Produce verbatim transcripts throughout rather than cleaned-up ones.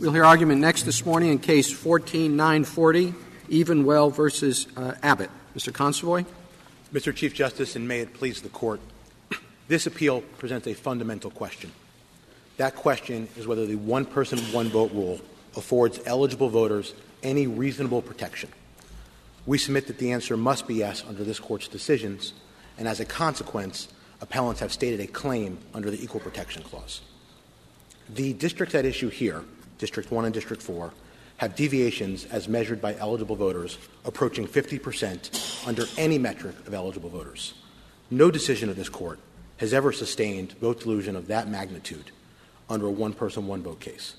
We'll hear argument next this morning in Case fourteen nine forty, Evenwel versus uh, Abbott. Mister Consovoy. Mister Chief Justice, and may it please the Court, this appeal presents a fundamental question. That question is whether the one-person, one-vote rule affords eligible voters any reasonable protection. We submit that the answer must be yes under this Court's decisions, and as a consequence, appellants have stated a claim under the Equal Protection Clause. The districts at issue here, District one and District four, have deviations as measured by eligible voters approaching fifty percent under any metric of eligible voters. No decision of this Court has ever sustained vote dilution of that magnitude under a one-person, one-vote case.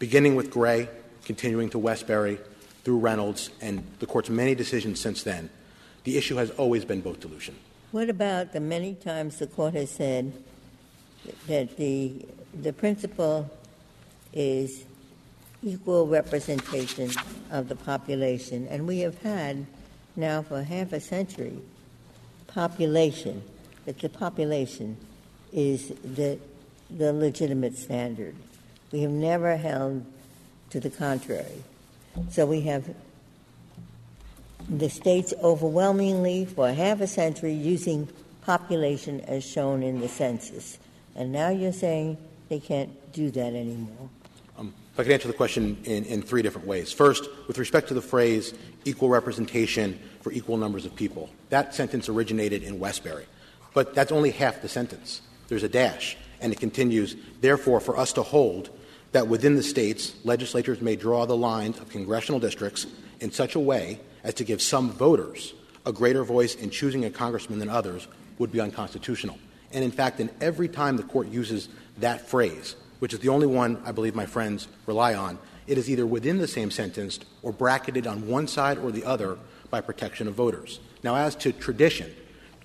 Beginning with Gray, continuing to Wesberry, through Reynolds, and the Court's many decisions since then, the issue has always been vote dilution. What about the many times the Court has said that the the principle is equal representation of the population? And we have had now for half a century population, that the population is the the legitimate standard. We have never held to the contrary. So we have the states overwhelmingly for half a century using population as shown in the census. And now you're saying they can't do that anymore. Um, if I could answer the question in, in three different ways. First, with respect to the phrase equal representation for equal numbers of people, that sentence originated in Wesberry. But that's only half the sentence. There's a dash. And it continues, therefore, for us to hold that within the states, legislatures may draw the lines of congressional districts in such a way as to give some voters a greater voice in choosing a congressman than others would be unconstitutional. And, in fact, in every time the Court uses that phrase, which is the only one I believe my friends rely on, it is either within the same sentence or bracketed on one side or the other by protection of voters. Now, as to tradition,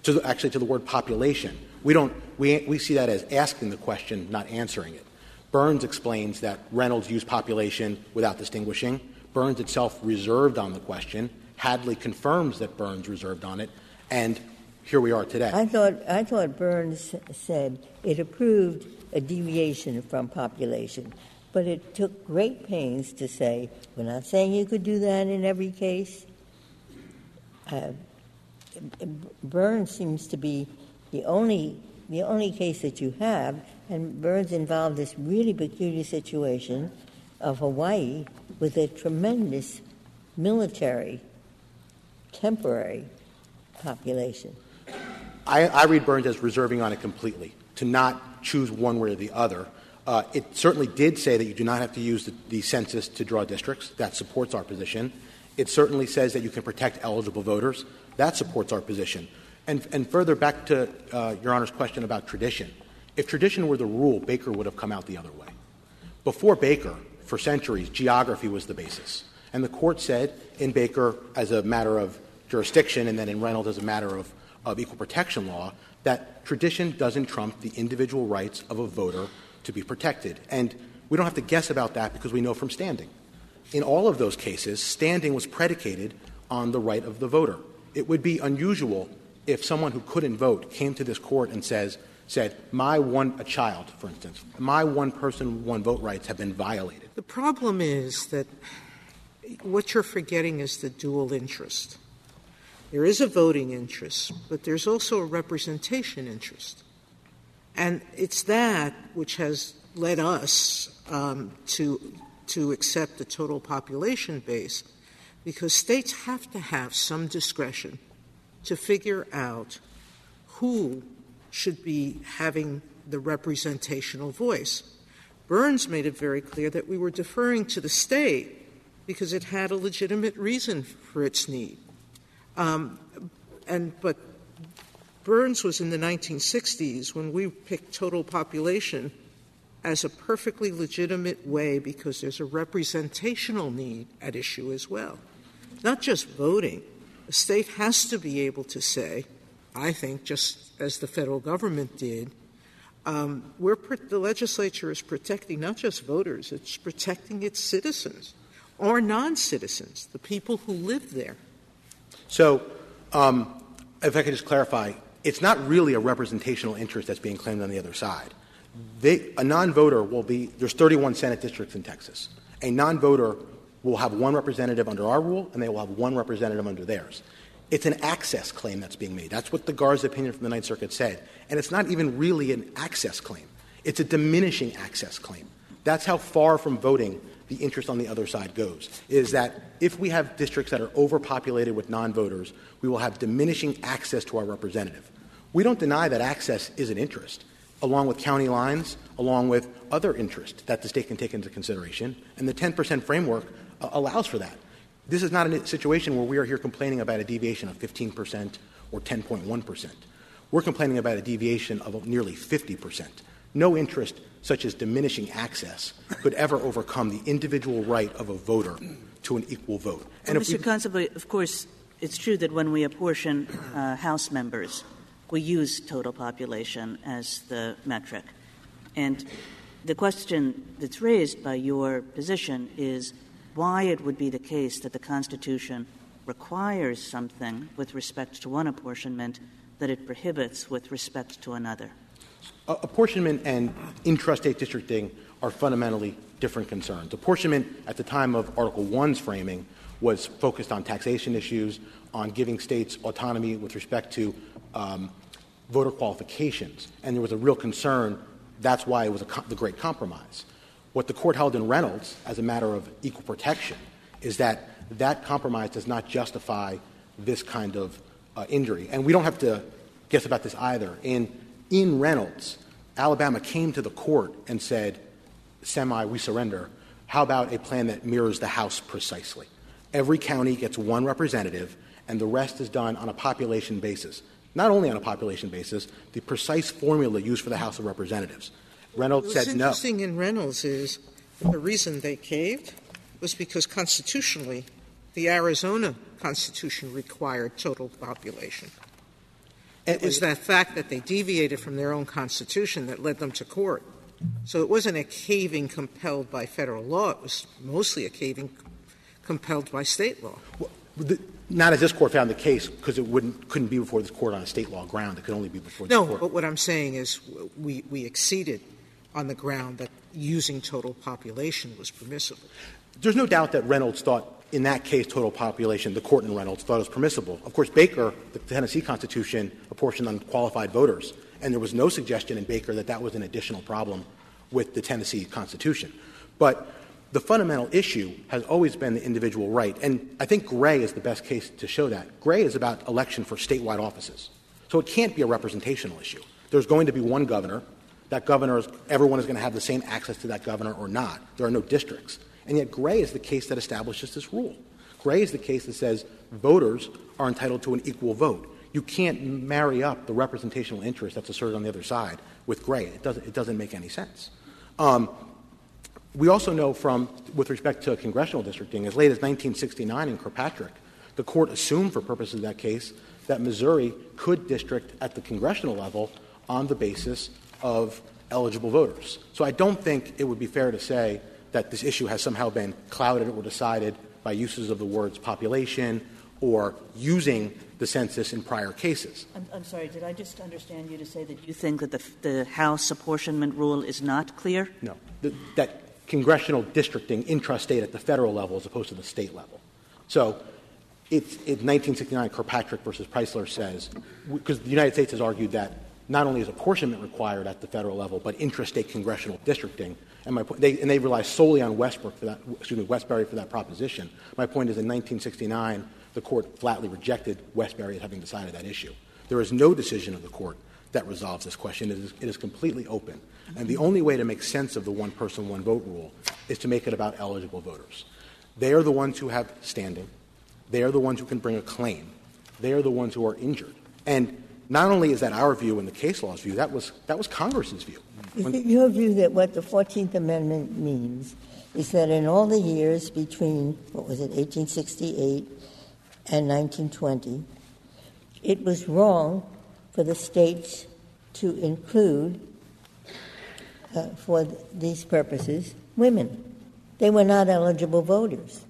to the, actually to the word population, we don't we, we see that as asking the question, not answering it. Burns explains that Reynolds used population without distinguishing. Burns itself reserved on the question. Hadley confirms that Burns reserved on it, and here we are today. I thought I thought Burns said it approved a deviation from population, but it took great pains to say, we're not saying you could do that in every case. Uh, Burns seems to be the only the only case that you have, and Burns involved this really peculiar situation of Hawaii with a tremendous military, temporary population. I, I read Burns as reserving on it completely, to not choose one way or the other. Uh, it certainly did say that you do not have to use the, the census to draw districts. That supports our position. It certainly says that you can protect eligible voters. That supports our position. And, and further, back to uh, Your Honor's question about tradition. If tradition were the rule, Baker would have come out the other way. Before Baker, for centuries, geography was the basis. And the Court said in Baker as a matter of jurisdiction and then in Reynolds as a matter of, of equal protection law that tradition doesn't trump the individual rights of a voter to be protected. And we don't have to guess about that because we know from standing. In all of those cases, standing was predicated on the right of the voter. It would be unusual if someone who couldn't vote came to this Court and says, said, my one — a child, for instance, my one-person, one-vote rights have been violated. The problem is that what you're forgetting is the dual interest. There is a voting interest, but there's also a representation interest. And it's that which has led us um, to to accept the total population base, because states have to have some discretion to figure out who should be having the representational voice. Burns made it very clear that we were deferring to the state because it had a legitimate reason for its need. Um, and but Burns was in the nineteen sixties when we picked total population as a perfectly legitimate way because there's a representational need at issue as well. Not just voting. The state has to be able to say, I think, just as the federal government did, um, we're pro- the legislature is protecting not just voters, it's protecting its citizens or non-citizens, the people who live there. So um, if I could just clarify, it's not really a representational interest that's being claimed on the other side. they, a non-voter will be — there's thirty-one Senate districts in Texas. A non-voter will have one representative under our rule, and they will have one representative under theirs. It's an access claim that's being made. That's what the Garza opinion from the Ninth Circuit said. And it's not even really an access claim. It's a diminishing access claim. That's how far from voting the interest on the other side goes, is that if we have districts that are overpopulated with non-voters, we will have diminishing access to our representative. We don't deny that access is an interest, along with county lines, along with other interests that the state can take into consideration, and the ten percent framework uh, allows for that. This is not a situation where we are here complaining about a deviation of fifteen percent or ten point one percent. We're complaining about a deviation of nearly fifty percent. No interest such as diminishing access could ever overcome the individual right of a voter to an equal vote. And well, Mister Consovoy, of course, it's true that when we apportion uh, House members, we use total population as the metric. And the question that's raised by your position is why it would be the case that the Constitution requires something with respect to one apportionment that it prohibits with respect to another. Uh, apportionment and intrastate districting are fundamentally different concerns. Apportionment at the time of Article one's framing was focused on taxation issues, on giving states autonomy with respect to um, voter qualifications. And there was a real concern. That's why it was a com- the Great Compromise. What the court held in Reynolds as a matter of equal protection is that that compromise does not justify this kind of uh, injury. And we don't have to guess about this either. In In Reynolds, Alabama came to the court and said, semi, we surrender. How about a plan that mirrors the House precisely? Every county gets one representative, and the rest is done on a population basis. Not only on a population basis, the precise formula used for the House of Representatives. Reynolds said no. What's interesting in Reynolds is the reason they caved was because constitutionally, the Arizona Constitution required total population. It was that fact that they deviated from their own Constitution that led them to court. So it wasn't a caving compelled by federal law. It was mostly a caving compelled by state law. Well, the, not as this court found the case, because it wouldn't, couldn't be before this court on a state law ground. It could only be before this no, court. No, but what I'm saying is we, we exceeded on the ground that using total population was permissible. There's no doubt that Reynolds thought in that case, total population, the court in Reynolds thought it was permissible. Of course, Baker, the Tennessee Constitution, apportioned on qualified voters, and there was no suggestion in Baker that that was an additional problem with the Tennessee Constitution. But the fundamental issue has always been the individual right, and I think Gray is the best case to show that. Gray is about election for statewide offices, so it can't be a representational issue. There's going to be one governor. That governor is — everyone is going to have the same access to that governor or not. There are no districts. And yet Gray is the case that establishes this rule. Gray is the case that says voters are entitled to an equal vote. You can't marry up the representational interest that's asserted on the other side with Gray. It doesn't, it doesn't make any sense. Um, we also know from, with respect to congressional districting, as late as nineteen sixty-nine in Kirkpatrick, the court assumed for purposes of that case that Missouri could district at the congressional level on the basis of eligible voters. So I don't think it would be fair to say that this issue has somehow been clouded or decided by uses of the words population or using the census in prior cases. I'm, I'm sorry, did I just understand you to say that you think that the, the House apportionment rule is not clear? No. The, that congressional districting intrastate at the federal level as opposed to the state level. So it's in nineteen sixty-nine, Kirkpatrick versus Preisler says, because the United States has argued that not only is apportionment required at the federal level, but intrastate congressional districting. And my point, they, and they rely solely on Westbrook for that, excuse me, Wesberry for that proposition. My point is, in nineteen sixty-nine, the court flatly rejected Wesberry as having decided that issue. There is no decision of the court that resolves this question. It is, it is completely open. And the only way to make sense of the one-person, one-vote rule is to make it about eligible voters. They are the ones who have standing. They are the ones who can bring a claim. They are the ones who are injured. And not only is that our view and the case law's view, that was, that was Congress's view. Is it your view that what the Fourteenth Amendment means is that in all the years between, what was it, eighteen sixty-eight and nineteen twenty, it was wrong for the states to include, uh, for th- these purposes, women? They were not eligible voters.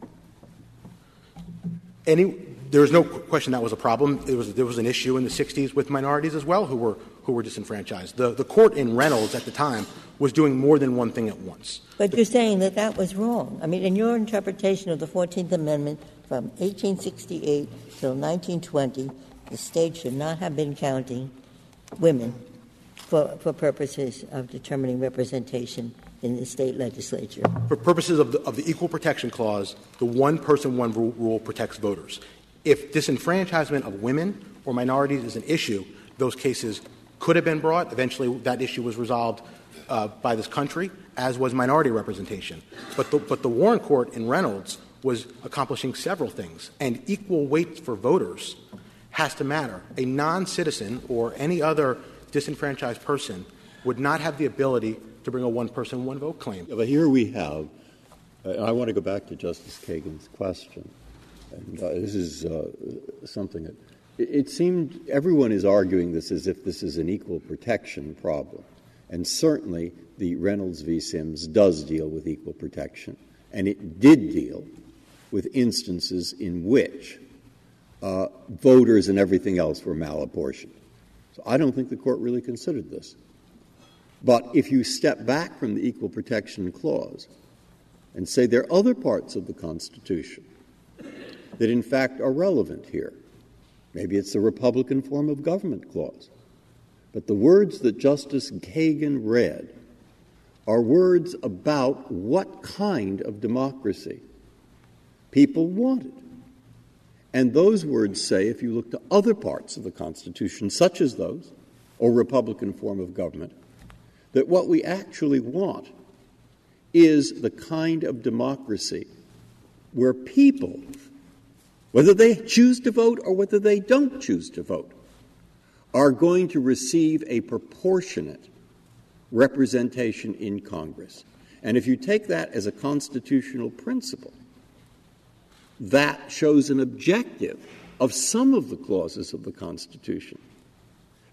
Any, there was no question that was a problem. It was, there was an issue in the sixties with minorities as well who were who were disenfranchised. The, the court in Reynolds at the time was doing more than one thing at once. But the, you're saying that that was wrong. I mean, in your interpretation of the Fourteenth Amendment from eighteen sixty-eight till nineteen twenty, the state should not have been counting women for, for purposes of determining representation in the state legislature. For purposes of the, of the Equal Protection Clause, the one-person, one-rule rule protects voters. If disenfranchisement of women or minorities is an issue, those cases could have been brought. Eventually, that issue was resolved uh, by this country, as was minority representation. But the, but the Warren Court in Reynolds was accomplishing several things, and equal weight for voters has to matter. A non-citizen or any other disenfranchised person would not have the ability to bring a one-person, one-vote claim. Yeah, but here we have uh, — I want to go back to Justice Kagan's question. And uh, this is uh, something that — it seemed everyone is arguing this as if this is an equal protection problem. And certainly the Reynolds v. Sims does deal with equal protection, and it did deal with instances in which uh, voters and everything else were malapportioned. So I don't think the Court really considered this. But if you step back from the Equal Protection Clause and say there are other parts of the Constitution that, in fact, are relevant here, maybe it's the Republican form of government clause, but the words that Justice Kagan read are words about what kind of democracy people wanted. And those words say, if you look to other parts of the Constitution, such as those, or Republican form of government, that what we actually want is the kind of democracy where people, whether they choose to vote or whether they don't choose to vote, are going to receive a proportionate representation in Congress. And if you take that as a constitutional principle, that shows an objective of some of the clauses of the Constitution.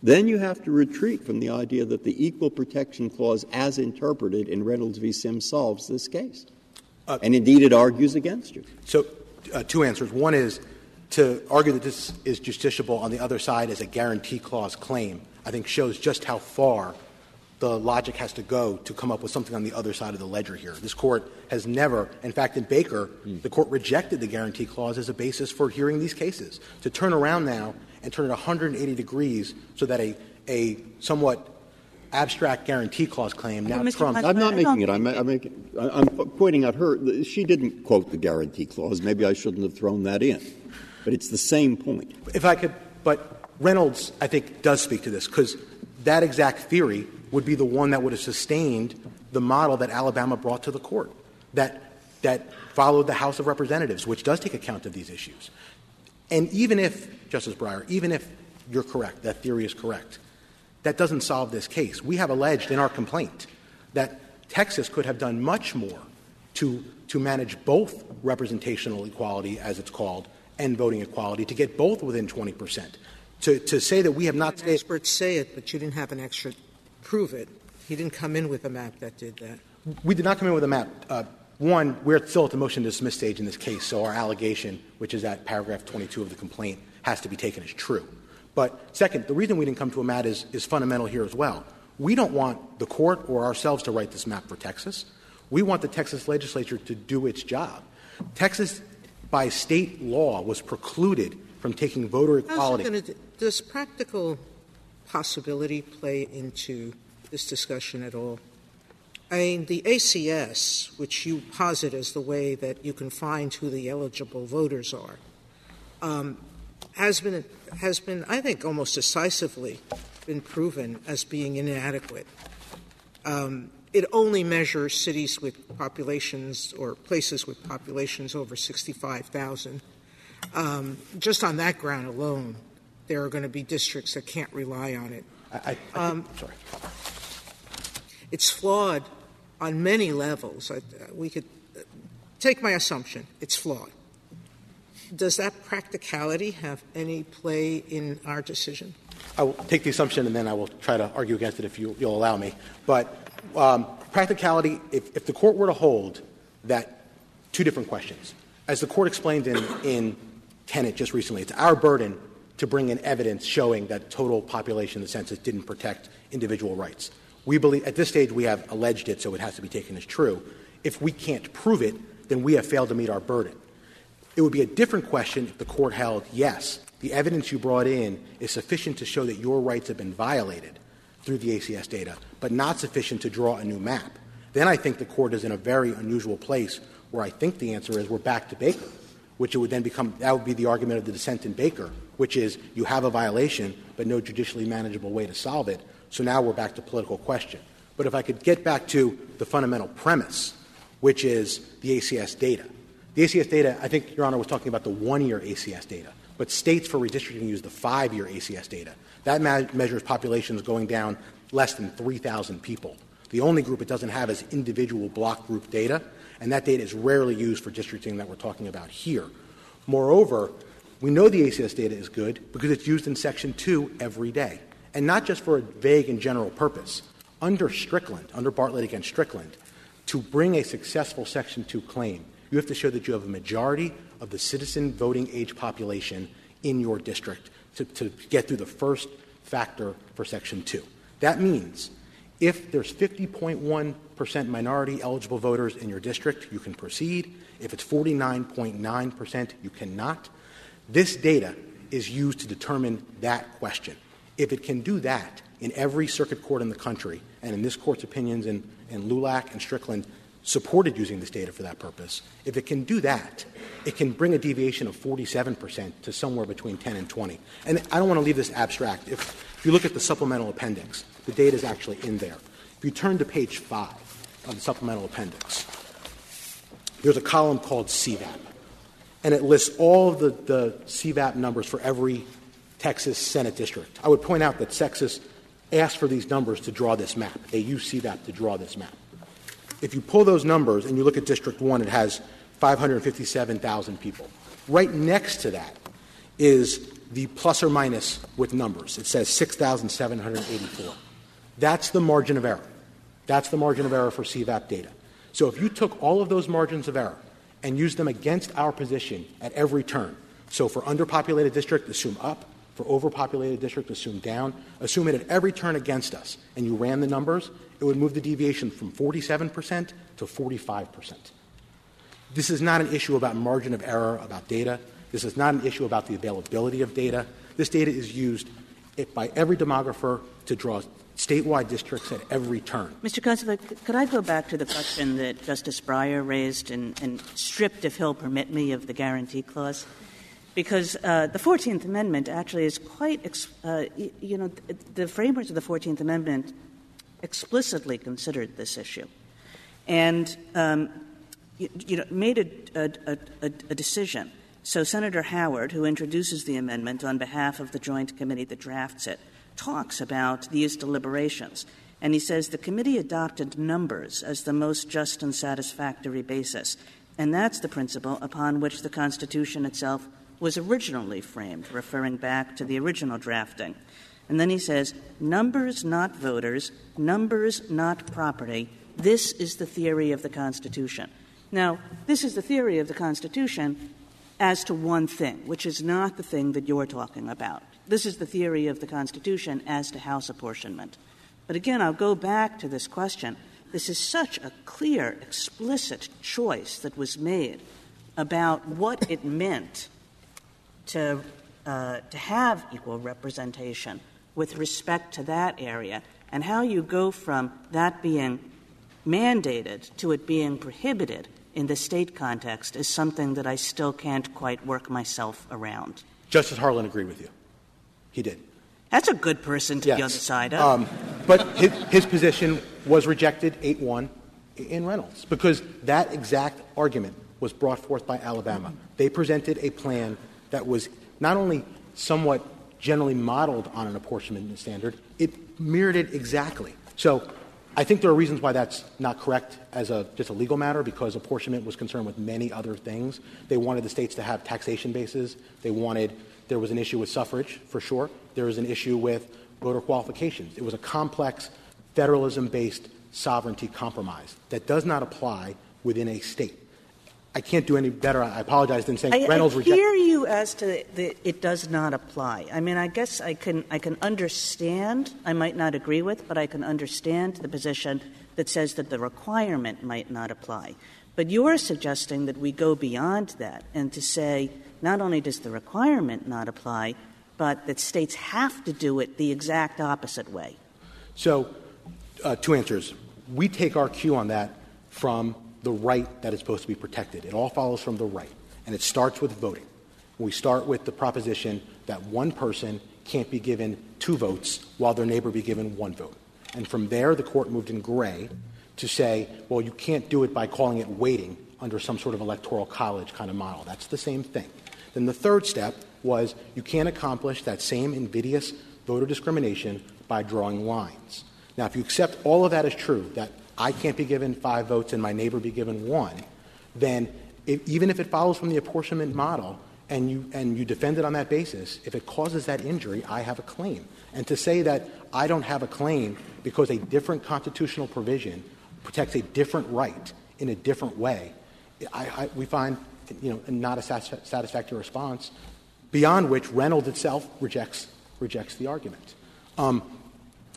Then you have to retreat from the idea that the Equal Protection Clause, as interpreted in Reynolds v. Sims, solves this case. Uh, and, indeed, it argues against you. So uh, two answers. One is to argue that this is justiciable on the other side as a guarantee clause claim, I think, shows just how far the logic has to go to come up with something on the other side of the ledger here. This Court has never — in fact, in Baker, mm. the Court rejected the guarantee clause as a basis for hearing these cases. To turn around now and turn it one hundred eighty degrees so that a, a somewhat abstract guarantee clause claim now trumps. I'm not making it. I'm, I'm, making, I'm pointing out her. She didn't quote the guarantee clause. Maybe I shouldn't have thrown that in. But it's the same point. If I could — but Reynolds, I think, does speak to this, because that exact theory would be the one that would have sustained the model that Alabama brought to the Court, that that followed the House of Representatives, which does take account of these issues. And even if, Justice Breyer, even if you're correct, that theory is correct, that doesn't solve this case. We have alleged in our complaint that Texas could have done much more to, to manage both representational equality, as it's called, and voting equality, to get both within twenty percent. To, to say that we have not... Experts say it, but you didn't have an extra prove it. He didn't come in with a map that did that. We did not come in with a map. Uh, One, we're still at the motion to dismiss stage in this case, so our allegation, which is at paragraph twenty-two of the complaint, has to be taken as true. But second, the reason we didn't come to a map is, is fundamental here as well. We don't want the Court or ourselves to write this map for Texas. We want the Texas legislature to do its job. Texas, by state law, was precluded from taking voter equality. How's it gonna do? Does practical possibility play into this discussion at all? I mean, the A C S, which you posit as the way that you can find who the eligible voters are, um, has been, has been, I think, almost decisively been proven as being inadequate. Um, it only measures cities with populations or places with populations over sixty-five thousand. Um, just on that ground alone, there are going to be districts that can't rely on it. I, I, I um, think, sorry. It's flawed on many levels. I, we could uh, take my assumption. It's flawed. Does that practicality have any play in our decision? I will take the assumption, and then I will try to argue against it if you, you'll allow me. But um, practicality, if, if the Court were to hold that, two different questions. As the Court explained in, in Kennett just recently, it's our burden to bring in evidence showing that total population of the census didn't protect individual rights. We believe at this stage we have alleged it, so it has to be taken as true. If we can't prove it, then we have failed to meet our burden. It would be a different question if the court held, yes, the evidence you brought in is sufficient to show that your rights have been violated through the A C S data, but not sufficient to draw a new map. Then I think the court is in a very unusual place where I think the answer is we're back to Baker, which it would then become — that would be the argument of the dissent in Baker, which is you have a violation but no judicially manageable way to solve it, so now we're back to political question. But if I could get back to the fundamental premise, which is the A C S data. The A C S data, I think Your Honor was talking about the one-year A C S data, but states for redistricting use the five-year A C S data. That ma- measures populations going down less than three thousand people. The only group it doesn't have is individual block group data, and that data is rarely used for districting that we're talking about here. Moreover, we know the A C S data is good because it's used in Section two every day, and not just for a vague and general purpose. Under Strickland, under Bartlett against Strickland, to bring a successful Section two claim, you have to show that you have a majority of the citizen voting age population in your district to, to get through the first factor for Section two. That means if there's fifty point one percent minority eligible voters in your district, you can proceed. If it's forty-nine point nine percent, you cannot. This data is used to determine that question. If it can do that in every circuit court in the country, and in this Court's opinions in, in LULAC and Strickland, supported using this data for that purpose, if it can do that, it can bring a deviation of forty-seven percent to somewhere between ten and twenty. And I don't want to leave this abstract. If, if you look at the supplemental appendix, the data is actually in there. If you turn to page five of the supplemental appendix, there's a column called C VAP, and it lists all the, the C VAP numbers for every Texas Senate district. I would point out that Texas asked for these numbers to draw this map. They used C VAP to draw this map. If you pull those numbers and you look at District one, it has five hundred fifty-seven thousand people. Right next to that is the plus or minus with numbers. It says six thousand seven hundred eighty-four. That's the margin of error. That's the margin of error for C VAP data. So if you took all of those margins of error and used them against our position at every turn, so for underpopulated district, assume up. For overpopulated district, assume down. Assume it at every turn against us, and you ran the numbers, it would move the deviation from forty-seven percent to forty-five percent. This is not an issue about margin of error about data. This is not an issue about the availability of data. This data is used by every demographer to draw statewide districts at every turn. Mister Consovoy, could I go back to the question that Justice Breyer raised and, and stripped, if he'll permit me, of the guarantee clause? Because uh, the Fourteenth Amendment actually is quite ex- — uh, y- you know, th- the framers of the Fourteenth Amendment explicitly considered this issue and, um, you, you know, made a, a, a, a decision. So Senator Howard, who introduces the amendment on behalf of the Joint Committee that drafts it, talks about these deliberations. And he says the committee adopted numbers as the most just and satisfactory basis, and that's the principle upon which the Constitution itself was originally framed, referring back to the original drafting. And then he says, numbers, not voters, numbers, not property, this is the theory of the Constitution. Now, this is the theory of the Constitution as to one thing, which is not the thing that you're talking about. This is the theory of the Constitution as to house apportionment. But again, I'll go back to this question. This is such a clear, explicit choice that was made about what it meant to uh, to have equal representation with respect to that area, and how you go from that being mandated to it being prohibited in the state context is something that I still can't quite work myself around. Justice Harlan agreed with you. He did. That's a good person to yes. the other side of. Um, but his, his position was rejected eight one in Reynolds, because that exact argument was brought forth by Alabama. They presented a plan that was not only somewhat generally modeled on an apportionment standard, it mirrored it exactly. So I think there are reasons why that's not correct as a just a legal matter, because apportionment was concerned with many other things. They wanted the states to have taxation bases. They wanted — there was an issue with suffrage, for sure. There was an issue with voter qualifications. It was a complex federalism-based sovereignty compromise that does not apply within a state. I can't do any better. I apologize than saying I, Reynolds rejected. I hear reject- you as to the, the, it does not apply. I mean, I guess I can I can understand. I might not agree with, but I can understand the position that says that the requirement might not apply. But you are suggesting that we go beyond that and to say not only does the requirement not apply, but that states have to do it the exact opposite way. So, uh, two answers. We take our cue on that from the right that is supposed to be protected. It all follows from the right, and it starts with voting. We start with the proposition that one person can't be given two votes while their neighbor be given one vote. And from there, the court moved in Gray to say, well, you can't do it by calling it waiting under some sort of electoral college kind of model. That's the same thing. Then the third step was you can't accomplish that same invidious voter discrimination by drawing lines. Now, if you accept all of that as true, that I can't be given five votes and my neighbor be given one, then it, even if it follows from the apportionment model and you and you defend it on that basis, if it causes that injury, I have a claim. And to say that I don't have a claim because a different constitutional provision protects a different right in a different way, I, I, we find, you know, not a satisf- satisfactory response, beyond which Reynolds itself rejects rejects the argument. Um,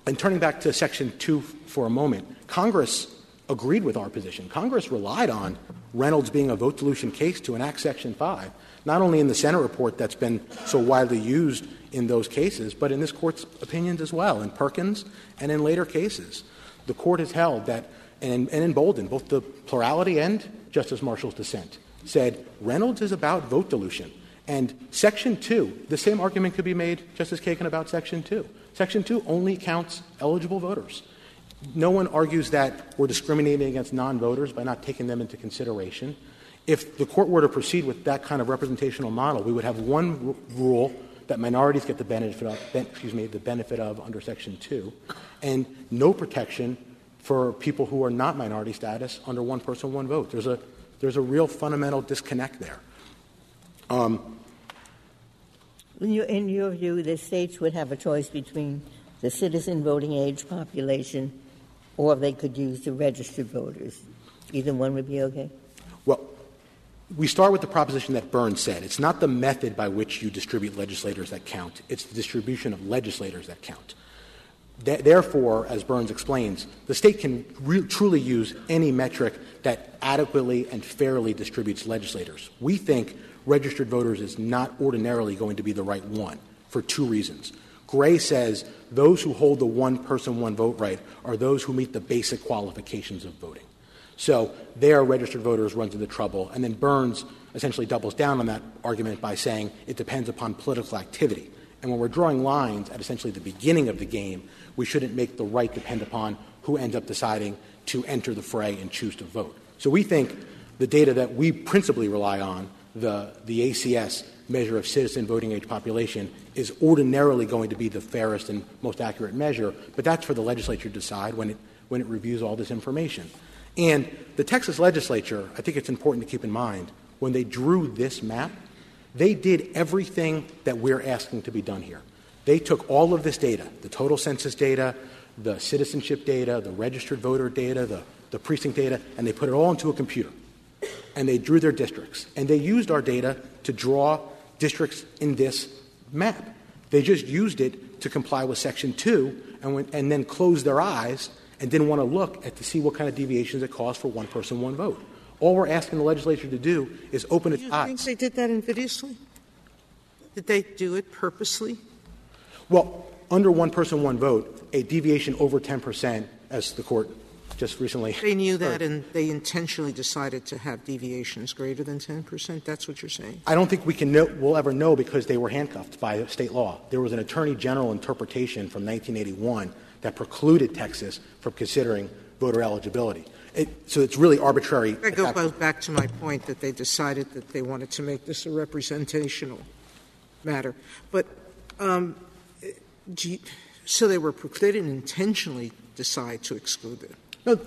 And turning back to Section two for a moment, Congress agreed with our position. Congress relied on Reynolds being a vote dilution case to enact Section five, not only in the Senate report that's been so widely used in those cases, but in this Court's opinions as well, in Perkins and in later cases. The Court has held that, and, and in Bolden, both the plurality and Justice Marshall's dissent said Reynolds is about vote dilution. And Section two, the same argument could be made, Justice Kagan, about Section two. Section two only counts eligible voters. No one argues that we're discriminating against non-voters by not taking them into consideration. If the Court were to proceed with that kind of representational model, we would have one r- rule that minorities get the benefit of, ben- excuse me, the benefit of under Section two, and no protection for people who are not minority status under one person, one vote. There's a there's a real fundamental disconnect there. Um, In your, in your view, the states would have a choice between the citizen voting age population or they could use the registered voters. Either one would be okay? Well, we start with the proposition that Burns said. It's not the method by which you distribute legislators that count. It's the distribution of legislators that count. Th- therefore, as Burns explains, the state can re- truly use any metric that adequately and fairly distributes legislators. We think registered voters is not ordinarily going to be the right one for two reasons. Gray says those who hold the one-person, one-vote right are those who meet the basic qualifications of voting. So there, registered voters run into the trouble. And then Burns essentially doubles down on that argument by saying it depends upon political activity. And when we're drawing lines at essentially the beginning of the game, we shouldn't make the right depend upon who ends up deciding to enter the fray and choose to vote. So we think the data that we principally rely on, The, the A C S measure of citizen voting age population, is ordinarily going to be the fairest and most accurate measure, but that's for the legislature to decide when it when it reviews all this information. And the Texas legislature, I think it's important to keep in mind, when they drew this map, they did everything that we're asking to be done here. They took all of this data, the total census data, the citizenship data, the registered voter data, the, the precinct data, and they put it all into a computer. And they drew their districts. And they used our data to draw districts in this map. They just used it to comply with Section two and, went, and then closed their eyes and didn't want to look at to see what kind of deviations it caused for one person, one vote. All we're asking the legislature to do is open its eyes. Do you think they did that invidiously? Did they do it purposely? Well, under one person, one vote, a deviation over ten percent, as the Court just recently. They knew that, and they intentionally decided to have deviations greater than ten percent. That's what you're saying? I don't think we can know, we'll ever know, because they were handcuffed by state law. There was an attorney general interpretation from nineteen eighty-one that precluded Texas from considering voter eligibility. It, so it's really arbitrary. I go that, back to my point that they decided that they wanted to make this a representational matter. But um, do you, so they were precluded and intentionally decide to exclude it. No,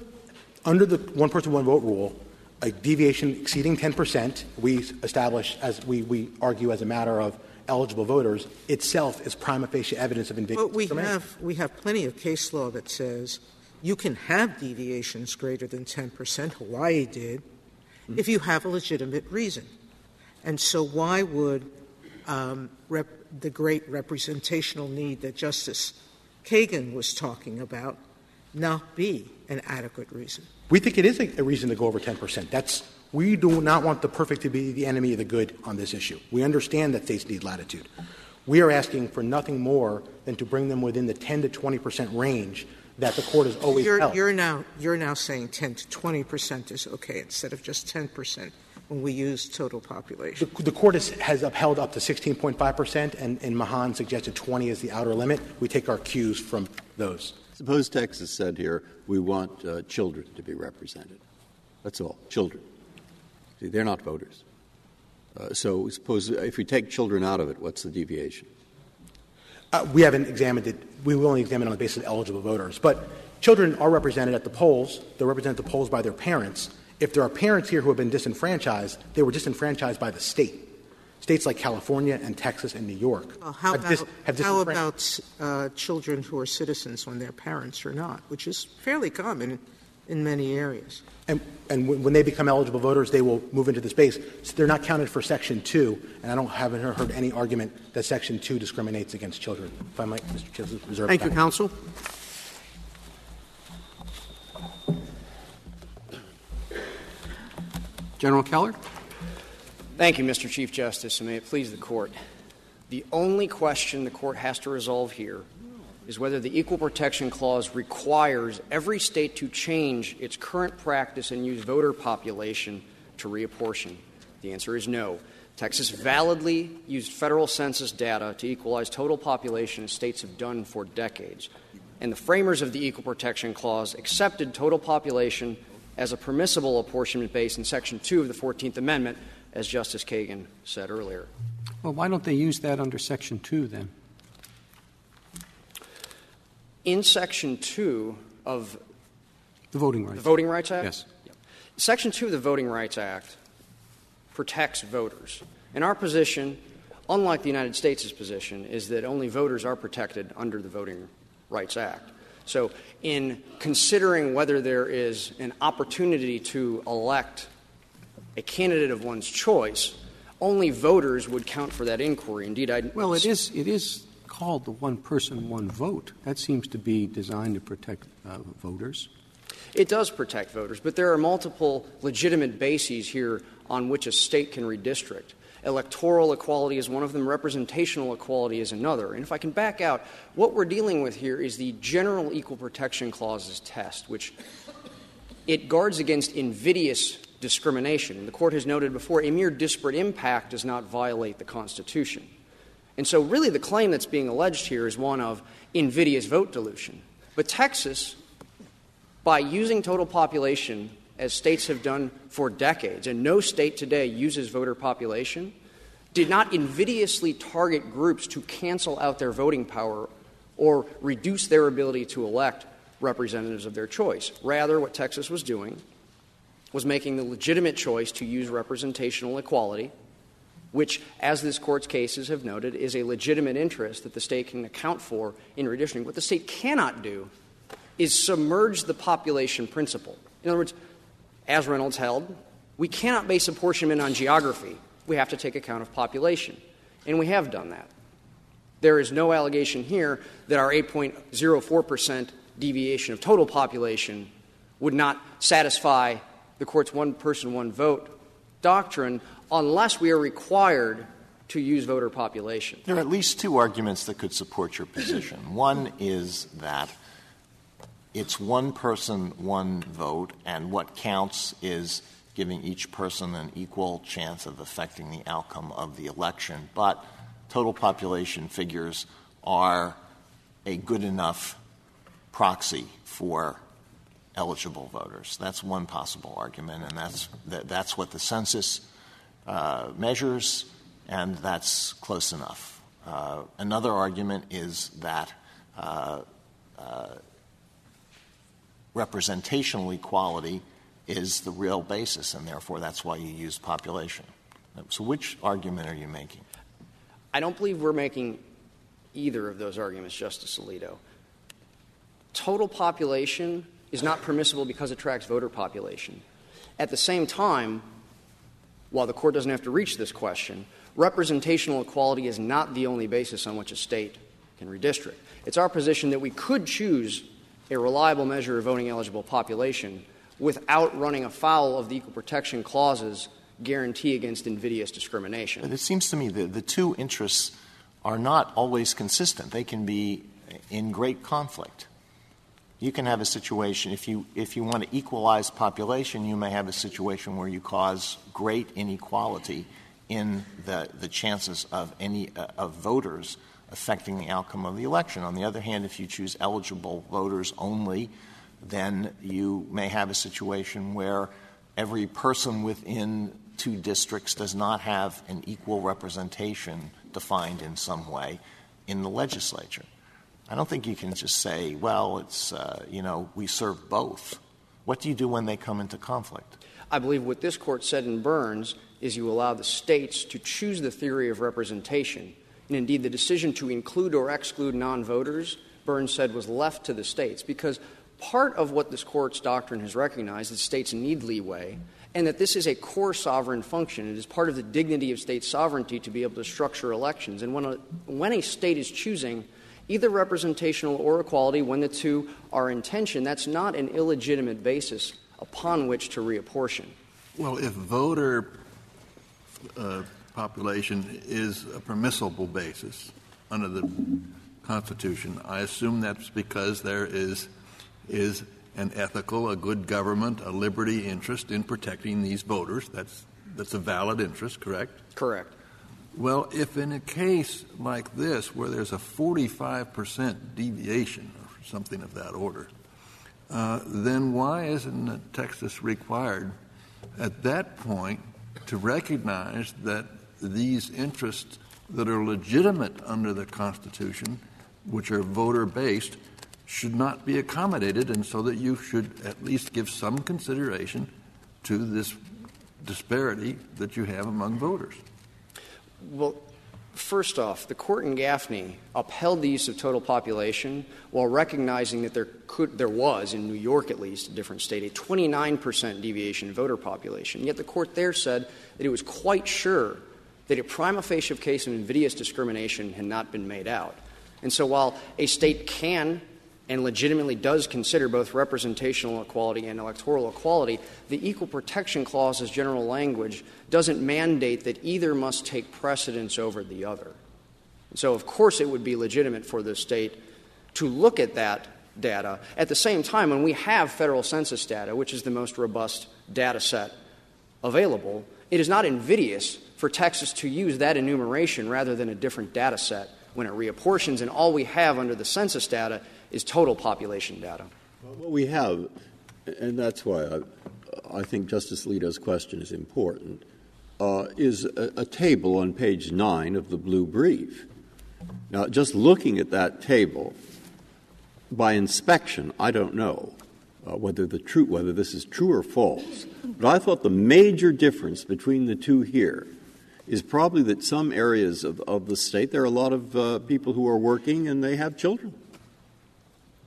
under the one-person, one-vote rule, a deviation exceeding ten percent, we establish, as we, we argue as a matter of eligible voters, itself is prima facie evidence of invidious discrimination. But we have, we have plenty of case law that says you can have deviations greater than ten percent. Hawaii did. mm-hmm. if you have a legitimate reason. And so why would um, rep- the great representational need that Justice Kagan was talking about not be an adequate reason? We think it is a, a reason to go over ten percent. That's we do not want the perfect to be the enemy of the good on this issue. We understand that states need latitude. We are asking for nothing more than to bring them within the ten to twenty percent range that the court has always you're, held. You're now, you're now saying ten to twenty percent is okay instead of just ten percent when we use total population. The, the court has, has upheld up to sixteen point five percent, and, and Mahan suggested twenty is the outer limit. We take our cues from those. Suppose Texas said here, we want uh, children to be represented. That's all, children. See, they're not voters. Uh, so suppose if we take children out of it, what's the deviation? Uh, we haven't examined it. We will only examine it on the basis of eligible voters. But children are represented at the polls. They're represented at the polls by their parents. If there are parents here who have been disenfranchised, they were disenfranchised by the state. States like California and Texas and New York well, how have about, dis- have How about uh, children who are citizens when their parents are not, which is fairly common in many areas? And, and w- when they become eligible voters, they will move into the space. So they're not counted for Section two, and I don't haven't heard any argument that Section two discriminates against children. If I might, Mister Chief, reserve Thank time. you, counsel. General Keller. Thank you, Mister Chief Justice, and may it please the Court. The only question the Court has to resolve here is whether the Equal Protection Clause requires every state to change its current practice and use voter population to reapportion. The answer is no. Texas validly used federal census data to equalize total population, as states have done for decades. And the framers of the Equal Protection Clause accepted total population as a permissible apportionment base in Section two of the Fourteenth Amendment, as Justice Kagan said earlier. Well, why don't they use that under Section two, then? In Section two of the Voting Rights, the Voting Rights Act? Yes. Yep. Section two of the Voting Rights Act protects voters. And our position, unlike the United States' position, is that only voters are protected under the Voting Rights Act. So in considering whether there is an opportunity to elect a candidate of one's choice, only voters would count for that inquiry. Indeed, I Well, it is it is called the one person, one vote. That seems to be designed to protect uh, voters. It does protect voters, but there are multiple legitimate bases here on which a state can redistrict. Electoral equality is one of them. Representational equality is another. And if I can back out, what we're dealing with here is the general Equal Protection Clause's test, which it guards against invidious discrimination. The Court has noted before, a mere disparate impact does not violate the Constitution. And so really the claim that's being alleged here is one of invidious vote dilution. But Texas, by using total population as states have done for decades, and no state today uses voter population, did not invidiously target groups to cancel out their voting power or reduce their ability to elect representatives of their choice. Rather, what Texas was doing was making the legitimate choice to use representational equality, which, as this Court's cases have noted, is a legitimate interest that the state can account for in redistricting. What the state cannot do is submerge the population principle. In other words, as Reynolds held, we cannot base apportionment on geography. We have to take account of population. And we have done that. There is no allegation here that our eight point zero four percent deviation of total population would not satisfy the Court's one-person, one-vote doctrine unless we are required to use voter population. There are at least two arguments that could support your position. One is that it's one person, one vote, and what counts is giving each person an equal chance of affecting the outcome of the election. But total population figures are a good enough proxy for eligible voters. That's one possible argument, and that's that, that's what the census uh, measures, and that's close enough. Uh, another argument is that uh, uh, representational equality is the real basis, and therefore that's why you use population. So which argument are you making? I don't believe we're making either of those arguments, Justice Alito. Total population is not permissible because it tracks voter population. At the same time, while the court doesn't have to reach this question, representational equality is not the only basis on which a state can redistrict. It's our position that we could choose a reliable measure of voting eligible population without running afoul of the Equal Protection Clause's guarantee against invidious discrimination. But it seems to me that the two interests are not always consistent. They can be in great conflict. You can have a situation, if you if you want to equalize population, you may have a situation where you cause great inequality in the, the chances of any uh, of voters affecting the outcome of the election. On the other hand, if you choose eligible voters only, then you may have a situation where every person within two districts does not have an equal representation defined in some way in the legislature. I don't think you can just say, well, it's, uh, you know, we serve both. What do you do when they come into conflict? I believe what this court said in Burns is you allow the states to choose the theory of representation. And indeed, the decision to include or exclude non-voters, Burns said, was left to the states because part of what this court's doctrine has recognized is states need leeway and that this is a core sovereign function. It is part of the dignity of state sovereignty to be able to structure elections. And when a, when a state is choosing either representational or equality, when the two are in tension, that's not an illegitimate basis upon which to reapportion. Well, if voter uh, population is a permissible basis under the Constitution, I assume that's because there is – is an ethical, a good government, a liberty interest in protecting these voters. That's that's a valid interest, correct? Correct. Well, if in a case like this where there's a forty-five percent deviation or something of that order, uh, then why isn't Texas required at that point to recognize that these interests that are legitimate under the Constitution, which are voter-based, should not be accommodated, and so that you should at least give some consideration to this disparity that you have among voters? Well, first off, the court in Gaffney upheld the use of total population while recognizing that there could, there was, in New York at least, a different state, a twenty-nine percent deviation in voter population. Yet the court there said that it was quite sure that a prima facie case of invidious discrimination had not been made out. And so while a state can and legitimately does consider both representational equality and electoral equality, the Equal Protection Clause's general language doesn't mandate that either must take precedence over the other. And so, of course, it would be legitimate for the state to look at that data. At the same time, when we have federal census data, which is the most robust data set available, it is not invidious for Texas to use that enumeration rather than a different data set when it reapportions, and all we have under the census data is total population data. Well, we have, and that's why I, I think Justice Alito's question is important, uh, is a, a table on page nine of the blue brief. Now, just looking at that table, by inspection, I don't know uh, whether the true, whether this is true or false, but I thought the major difference between the two here is probably that some areas of, of the state, there are a lot of uh, people who are working and they have children.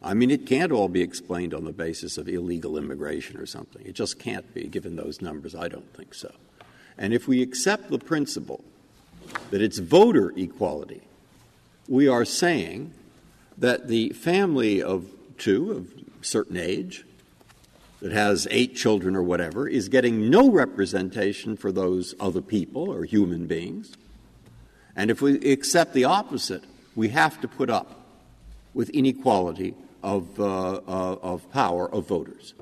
I mean, it can't all be explained on the basis of illegal immigration or something. It just can't be, given those numbers. I don't think so. And if we accept the principle that it's voter equality, we are saying that the family of two, of certain age, that has eight children or whatever, is getting no representation for those other people or human beings. And if we accept the opposite, we have to put up with inequality of, uh, of power of voters.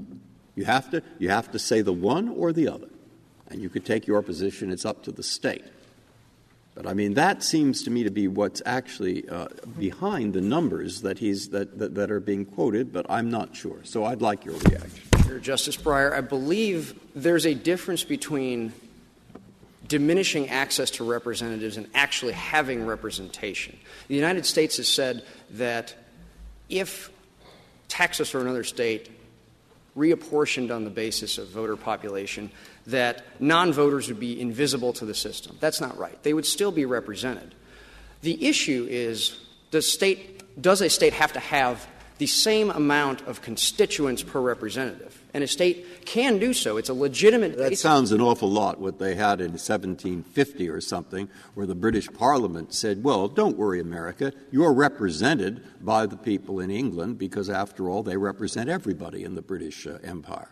You have to, you have to say the one or the other. And you could take your position, it's up to the state. But, I mean, that seems to me to be what's actually uh, behind the numbers that, he's, that, that, that are being quoted, but I'm not sure. So I'd like your reaction. Justice Breyer, I believe there's a difference between diminishing access to representatives and actually having representation. The United States has said that if Texas or another state reapportioned on the basis of voter population, that non-voters would be invisible to the system. That's not right. They would still be represented. The issue is, does state, does a state have to have the same amount of constituents per representative. And a state can do so. It's a legitimate basis. That sounds an awful lot what they had in seventeen fifty or something, where the British Parliament said, well, don't worry, America, you're represented by the people in England because, after all, they represent everybody in the British uh, Empire.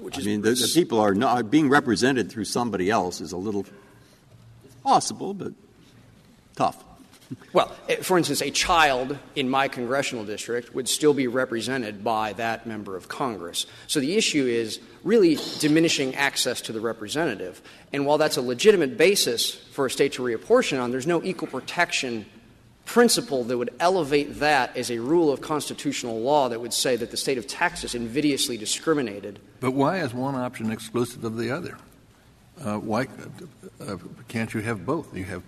Which I is mean, the, the people are not being represented through somebody else is a little possible, but tough. Well, for instance, a child in my congressional district would still be represented by that member of Congress. So the issue is really diminishing access to the representative. And while that's a legitimate basis for a state to reapportion on, there's no equal protection principle that would elevate that as a rule of constitutional law that would say that the state of Texas invidiously discriminated. But why is one option exclusive of the other? Uh, why uh, can't you have both? You have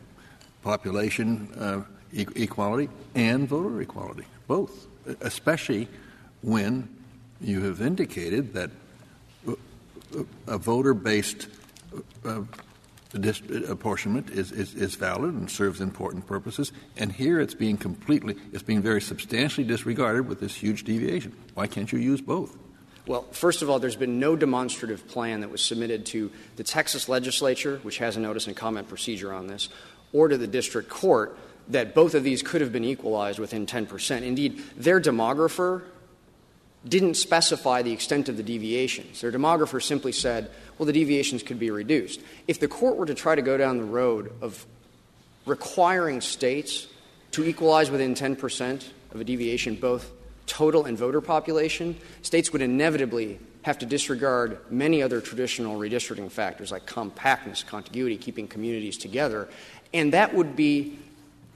population uh, e- equality and voter equality, both, especially when you have indicated that a voter-based uh, dis- apportionment is, is, is valid and serves important purposes, and here it's being completely, it's being very substantially disregarded with this huge deviation. Why can't you use both? Well, first of all, there's been no demonstrative plan that was submitted to the Texas legislature, which has a notice and comment procedure on this, or to the district court, that both of these could have been equalized within ten percent. Indeed, their demographer didn't specify the extent of the deviations. Their demographer simply said, well, the deviations could be reduced. If the court were to try to go down the road of requiring states to equalize within ten percent of a deviation, both total and voter population, states would inevitably have to disregard many other traditional redistricting factors like compactness, contiguity, keeping communities together. And that would be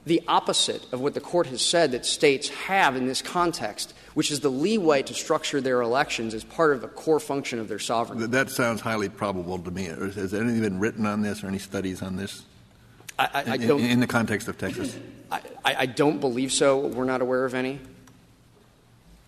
the opposite of what the court has said that states have in this context, which is the leeway to structure their elections as part of a core function of their sovereignty. That sounds highly probable to me. Has anything been written on this or any studies on this I, I, I don't, in, in the context of Texas? I, I don't believe so. We're not aware of any.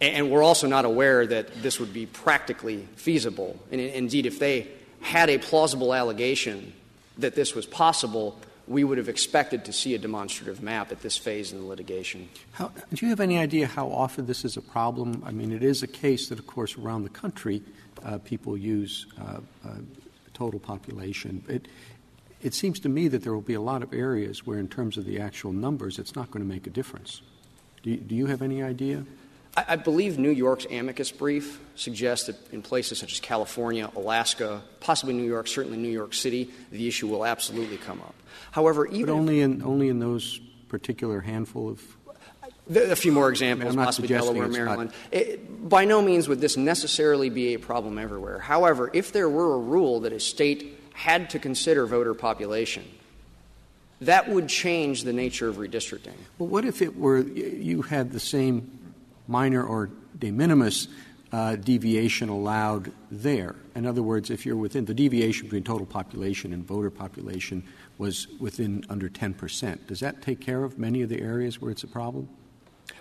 And we're also not aware that this would be practically feasible. And indeed, if they had a plausible allegation that this was possible, we would have expected to see a demonstrative map at this phase in the litigation. How, do you have any idea how often this is a problem? I mean, it is a case that, of course, around the country, uh, people use uh, uh, total population. It, it seems to me that there will be a lot of areas where, in terms of the actual numbers, it's not going to make a difference. Do, do you have any idea? I believe New York's amicus brief suggests that in places such as California, Alaska, possibly New York, certainly New York City, the issue will absolutely come up. However, even but only in only in those particular handful of a few more examples, I mean, possibly Delaware, Maryland. It, by no means would this necessarily be a problem everywhere. However, if there were a rule that a state had to consider voter population, that would change the nature of redistricting. Well, what if it were you had the same minor or de minimis uh, deviation allowed there? In other words, if you're within the deviation between total population and voter population was within under ten percent, does that take care of many of the areas where it's a problem?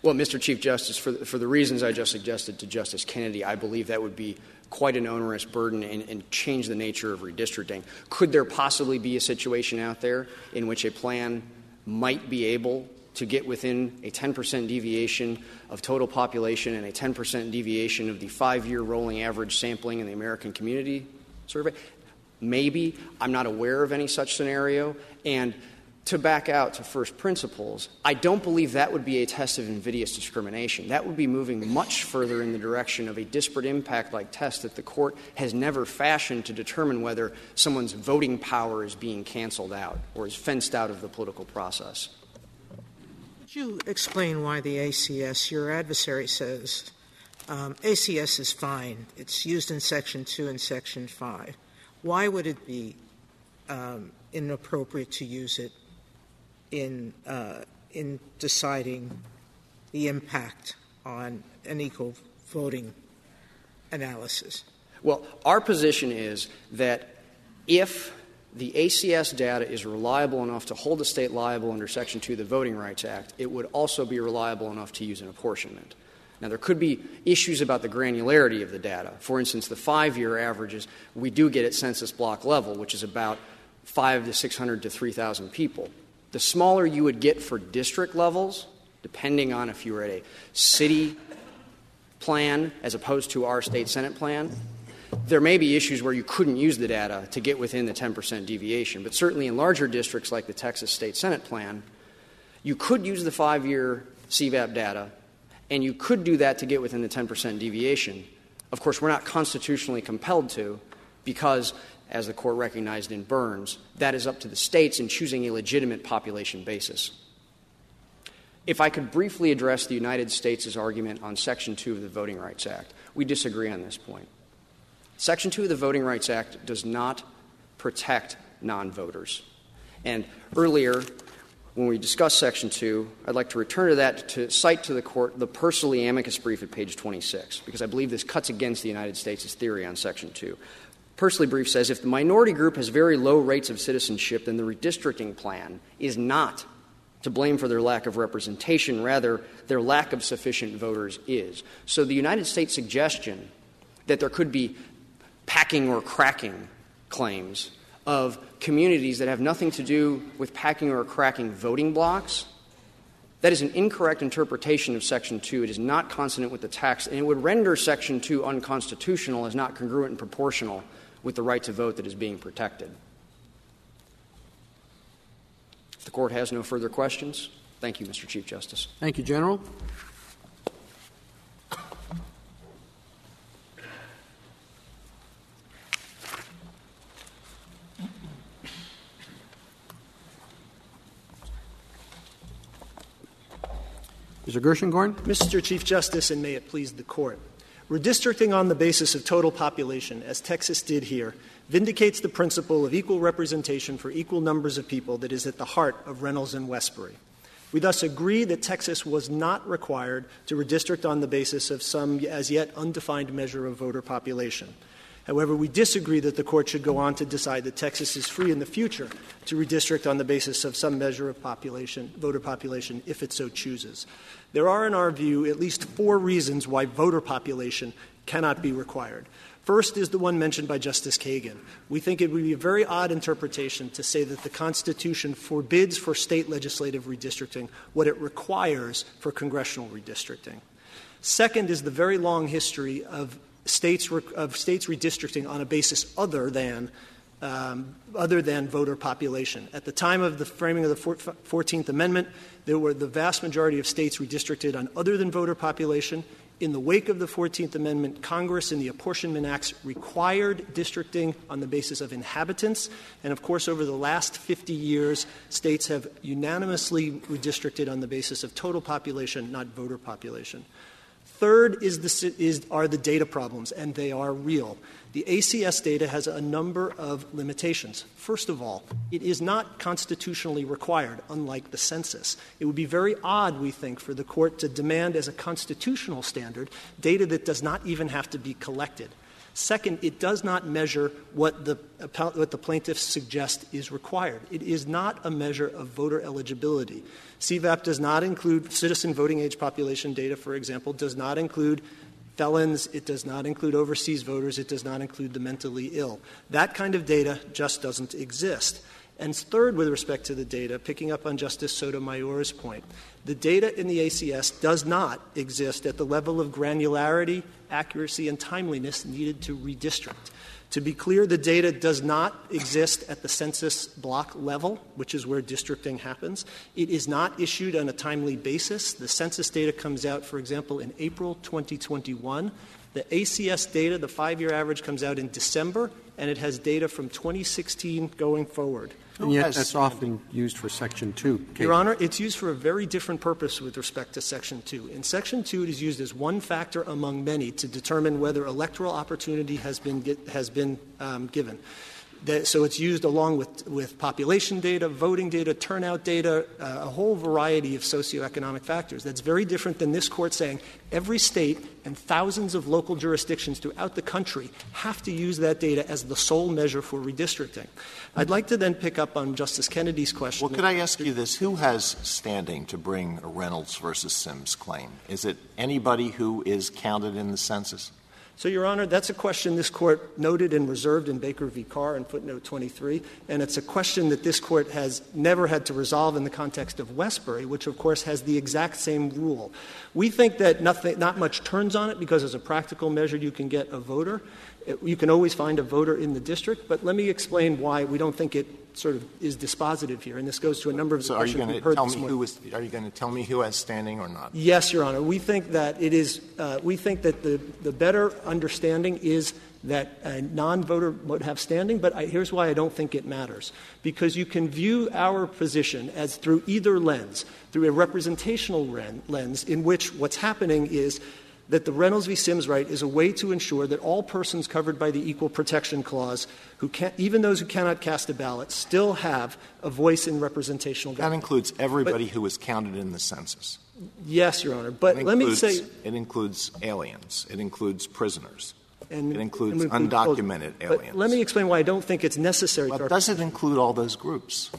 Well, Mister Chief Justice, for, for the reasons I just suggested to Justice Kennedy, I believe that would be quite an onerous burden and, and change the nature of redistricting. Could there possibly be a situation out there in which a plan might be able to get within a ten percent deviation of total population and a ten percent deviation of the five-year rolling average sampling in the American Community Survey? Maybe. I'm not aware of any such scenario. And to back out to first principles, I don't believe that would be a test of invidious discrimination. That would be moving much further in the direction of a disparate impact-like test that the court has never fashioned to determine whether someone's voting power is being canceled out or is fenced out of the political process. Could you explain why the A C S, your adversary says, um, A C S is fine. It's used in Section two and Section five. Why would it be um, inappropriate to use it in uh, in deciding the impact on an equal voting analysis? Well, our position is that if the A C S data is reliable enough to hold a state liable under Section two of the Voting Rights Act, it would also be reliable enough to use an apportionment. Now, there could be issues about the granularity of the data. For instance, the five-year averages we do get at census block level, which is about five to six hundred to three thousand people. The smaller you would get for district levels, depending on if you were at a city plan as opposed to our state Senate plan, there may be issues where you couldn't use the data to get within the ten percent deviation. But certainly in larger districts like the Texas State Senate plan, you could use the five-year C VAP data, and you could do that to get within the ten percent deviation. Of course, we're not constitutionally compelled to because, as the court recognized in Burns, that is up to the states in choosing a legitimate population basis. If I could briefly address the United States' argument on Section two of the Voting Rights Act, we disagree on this point. Section two of the Voting Rights Act does not protect non-voters. And earlier, when we discussed Section two, I'd like to return to that to cite to the court the Persley amicus brief at page twenty-six, because I believe this cuts against the United States' theory on Section two. Persley brief says, if the minority group has very low rates of citizenship, then the redistricting plan is not to blame for their lack of representation. Rather, their lack of sufficient voters is. So the United States' suggestion that there could be packing or cracking claims of communities that have nothing to do with packing or cracking voting blocks, that is an incorrect interpretation of Section two. It is not consonant with the text, and it would render Section two unconstitutional as not congruent and proportional with the right to vote that is being protected. If the court has no further questions, thank you, Mister Chief Justice. Thank you, General. Mister Gershengorn? Mister Chief Justice, and may it please the Court, redistricting on the basis of total population, as Texas did here, vindicates the principle of equal representation for equal numbers of people that is at the heart of Reynolds and Wesberry. We thus agree that Texas was not required to redistrict on the basis of some as yet undefined measure of voter population. However, we disagree that the Court should go on to decide that Texas is free in the future to redistrict on the basis of some measure of population, voter population, if it so chooses. There are, in our view, at least four reasons why voter population cannot be required. First is the one mentioned by Justice Kagan. We think it would be a very odd interpretation to say that the Constitution forbids for state legislative redistricting what it requires for congressional redistricting. Second is the very long history of States re- of states redistricting on a basis other than um, other than voter population. At the time of the framing of the Fourteenth Amendment, there were the vast majority of states redistricted on other than voter population. In the wake of the Fourteenth Amendment, Congress in the Apportionment Acts required districting on the basis of inhabitants. And, of course, over the last fifty years, states have unanimously redistricted on the basis of total population, not voter population. Third is the, is, are the data problems, and they are real. The A C S data has a number of limitations. First of all, it is not constitutionally required, unlike the census. It would be very odd, we think, for the Court to demand as a constitutional standard data that does not even have to be collected. Second, it does not measure what the, what the plaintiffs suggest is required. It is not a measure of voter eligibility. C VAP does not include citizen voting age population data, for example, does not include felons, it does not include overseas voters, it does not include the mentally ill. That kind of data just doesn't exist. And third, with respect to the data, picking up on Justice Sotomayor's point, the data in the A C S does not exist at the level of granularity, accuracy, and timeliness needed to redistrict. To be clear, the data does not exist at the census block level, which is where districting happens. It is not issued on a timely basis. The census data comes out, for example, in April twenty twenty-one. The A C S data, the five-year average, comes out in December, and it has data from twenty sixteen going forward. And yet that's often used for Section two. Your Honor, it's used for a very different purpose with respect to Section two. In Section two, it is used as one factor among many to determine whether electoral opportunity has been, get, has been um, given. That, so it's used along with, with population data, voting data, turnout data, uh, a whole variety of socioeconomic factors. That's very different than this Court saying every state and thousands of local jurisdictions throughout the country have to use that data as the sole measure for redistricting. I'd like to then pick up on Justice Kennedy's question. Well, could I ask you this? Who has standing to bring a Reynolds versus Sims claim? Is it anybody who is counted in the census? So, Your Honor, that's a question this Court noted and reserved in Baker v. Carr in footnote twenty-three, and it's a question that this Court has never had to resolve in the context of Wesberry, which, of course, has the exact same rule. We think that nothing, not much turns on it because, as a practical measure, you can get a voter. It, you can always find a voter in the district, but let me explain why we don't think it sort of is dispositive here, and this goes to a number of the so questions we've heard this morning. Is, are you going to tell me who has standing or not? Yes, Your Honor. We think that it is uh, — we think that the, the better understanding is that a non-voter would have standing, but I, here's why I don't think it matters. Because you can view our position as through either lens, through a representational ren- lens in which what's happening is that the Reynolds v. Sims right is a way to ensure that all persons covered by the Equal Protection Clause, who can, even those who cannot cast a ballot, still have a voice in representational government. That includes everybody but, who was counted in the census. Yes, Your Honor. But includes, let me say — It includes aliens. It includes prisoners. And, it includes and undocumented oh, aliens. But let me explain why I don't think it's necessary. But does it include all those groups?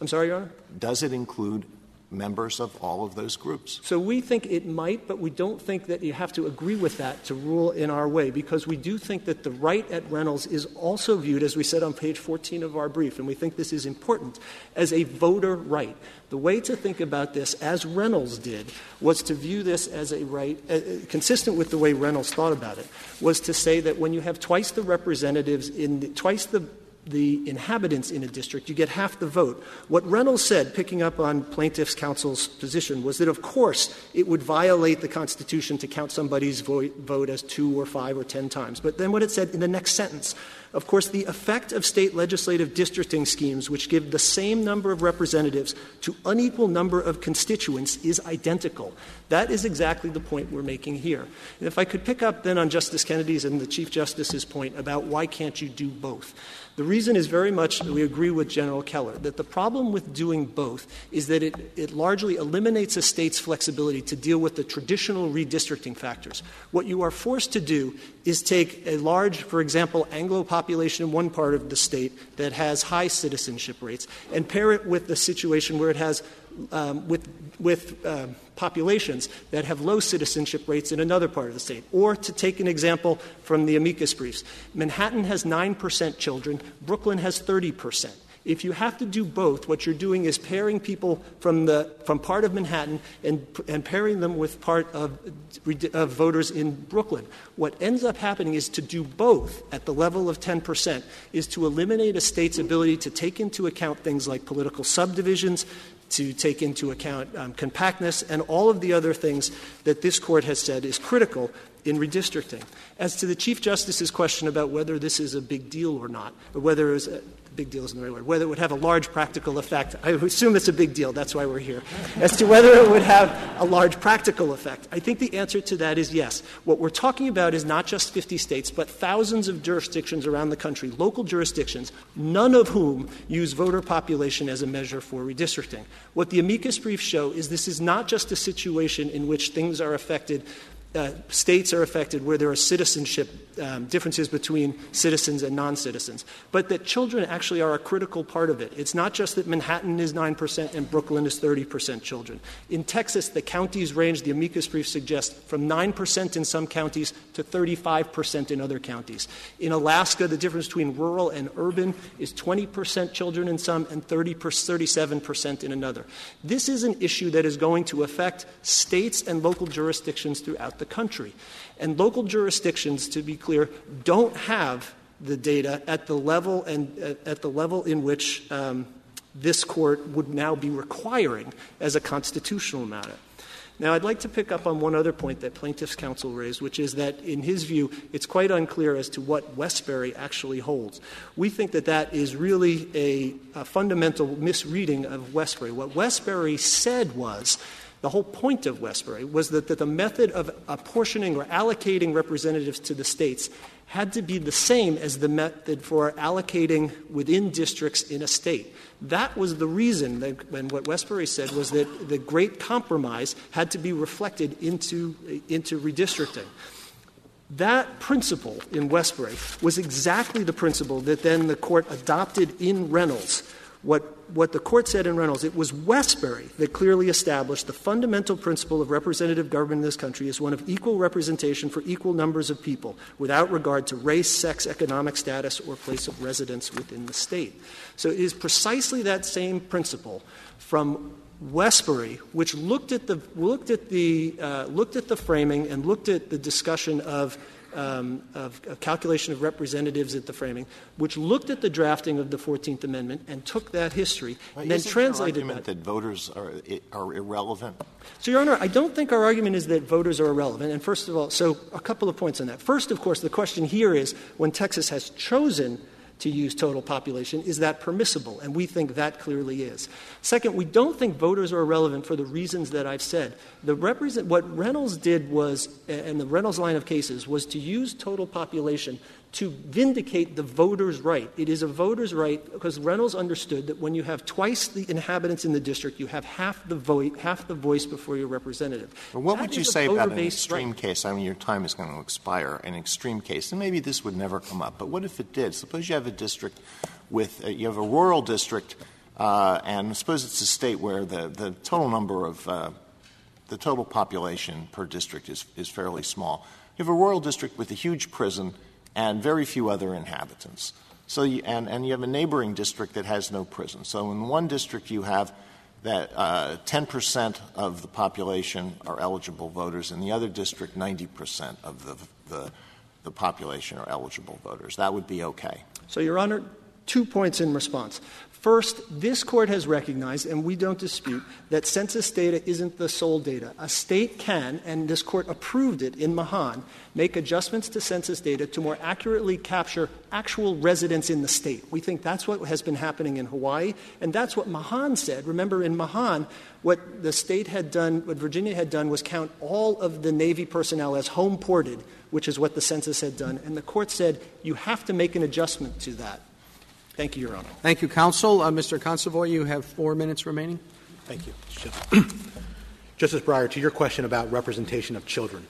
I'm sorry, Your Honor? Does it include members of all of those groups? So we think it might, but we don't think that you have to agree with that to rule in our way, because we do think that the right at Reynolds is also viewed, as we said on page fourteen of our brief, and we think this is important, as a voter right. The way to think about this, as Reynolds did, was to view this as a right uh, consistent with the way Reynolds thought about it, was to say that when you have twice the representatives in the, twice the the inhabitants in a district, you get half the vote. What Reynolds said, picking up on plaintiff's counsel's position, was that, of course, it would violate the Constitution to count somebody's vo- vote as two or five or ten times. But then what it said in the next sentence, of course, the effect of state legislative districting schemes which give the same number of representatives to unequal number of constituents is identical. That is exactly the point we're making here. And if I could pick up then on Justice Kennedy's and the Chief Justice's point about why can't you do both. The reason is very much that we agree with General Keller, that the problem with doing both is that it, it largely eliminates a state's flexibility to deal with the traditional redistricting factors. What you are forced to do is take a large, for example, Anglo population in one part of the state that has high citizenship rates and pair it with the situation where it has um, with with um, populations that have low citizenship rates in another part of the state. Or to take an example from the amicus briefs, Manhattan has nine percent children, Brooklyn has thirty percent. If you have to do both, what you're doing is pairing people from the from part of Manhattan and and pairing them with part of, of voters in Brooklyn. What ends up happening is to do both at the level of ten percent is to eliminate a state's ability to take into account things like political subdivisions, to take into account um, compactness, and all of the other things that this Court has said is critical in redistricting. As to the Chief Justice's question about whether this is a big deal or not, or whether it was a big deal isn't the right word, whether it would have a large practical effect, I assume it's a big deal, that's why we're here. As to whether it would have a large practical effect, I think the answer to that is yes. What we're talking about is not just fifty states, but thousands of jurisdictions around the country, local jurisdictions, none of whom use voter population as a measure for redistricting. What the amicus briefs show is this is not just a situation in which things are affected Uh, states are affected where there are citizenship um, differences between citizens and non-citizens, but that children actually are a critical part of it. It's not just that Manhattan is nine percent and Brooklyn is thirty percent children. In Texas, the counties range, the amicus brief suggests, from nine percent in some counties to thirty-five percent in other counties. In Alaska, the difference between rural and urban is twenty percent children in some and thirty, thirty-seven percent in another. This is an issue that is going to affect states and local jurisdictions throughout the country. And local jurisdictions, to be clear, don't have the data at the level and uh, at the level in which um, this Court would now be requiring as a constitutional matter. Now, I'd like to pick up on one other point that plaintiff's counsel raised, which is that, in his view, it's quite unclear as to what Wesberry actually holds. We think that that is really a, a fundamental misreading of Wesberry. What Wesberry said was the whole point of Wesberry was that, that the method of apportioning or allocating representatives to the states had to be the same as the method for allocating within districts in a state. That was the reason that when what Wesberry said was that the Great Compromise had to be reflected into, into redistricting. That principle in Wesberry was exactly the principle that then the Court adopted in Reynolds, What, what the court said in Reynolds, it was Wesberry that clearly established the fundamental principle of representative government in this country is one of equal representation for equal numbers of people without regard to race, sex, economic status, or place of residence within the state. So it is precisely that same principle from Wesberry, which looked at the looked at the uh, looked at the framing and looked at the discussion of Um, of, of calculation of representatives at the framing, which looked at the drafting of the Fourteenth Amendment and took that history and then translated that. Isn't your argument that voters are, are irrelevant? So, Your Honor, I don't think our argument is that voters are irrelevant. And first of all, so a couple of points on that. First, of course, the question here is when Texas has chosen to use total population, is that permissible? And we think that clearly is. Second, we don't think voters are irrelevant for the reasons that I've said. The represent, what Reynolds did was, and the Reynolds line of cases, was to use total population to vindicate the voter's right. It is a voter's right because Reynolds understood that when you have twice the inhabitants in the district, you have half the vote, half the voice before your representative. But what that would you say about an extreme right. case? I mean, your time is going to expire. An extreme case, and maybe this would never come up, but what if it did? Suppose you have a district with uh, you have a rural district, uh, and suppose it's a state where the, the total number of uh, the total population per district is is fairly small. You have a rural district with a huge prison and very few other inhabitants. So, you, and, and you have a neighboring district that has no prison. So in one district you have that uh, ten percent of the population are eligible voters. In the other district, ninety percent of the, the, the population are eligible voters. That would be okay. So, Your Honor, two points in response. First, this Court has recognized, and we don't dispute, that census data isn't the sole data. A state can, and this Court approved it in Mahan, make adjustments to census data to more accurately capture actual residents in the state. We think that's what has been happening in Hawaii, and that's what Mahan said. Remember, in Mahan, what the state had done, what Virginia had done, was count all of the Navy personnel as home-ported, which is what the census had done. And the Court said, you have to make an adjustment to that. Thank you, Your Honor. Thank you, Counsel. Uh, Mister Consovoy, you have four minutes remaining. Thank you. Justice Breyer, to your question about representation of children,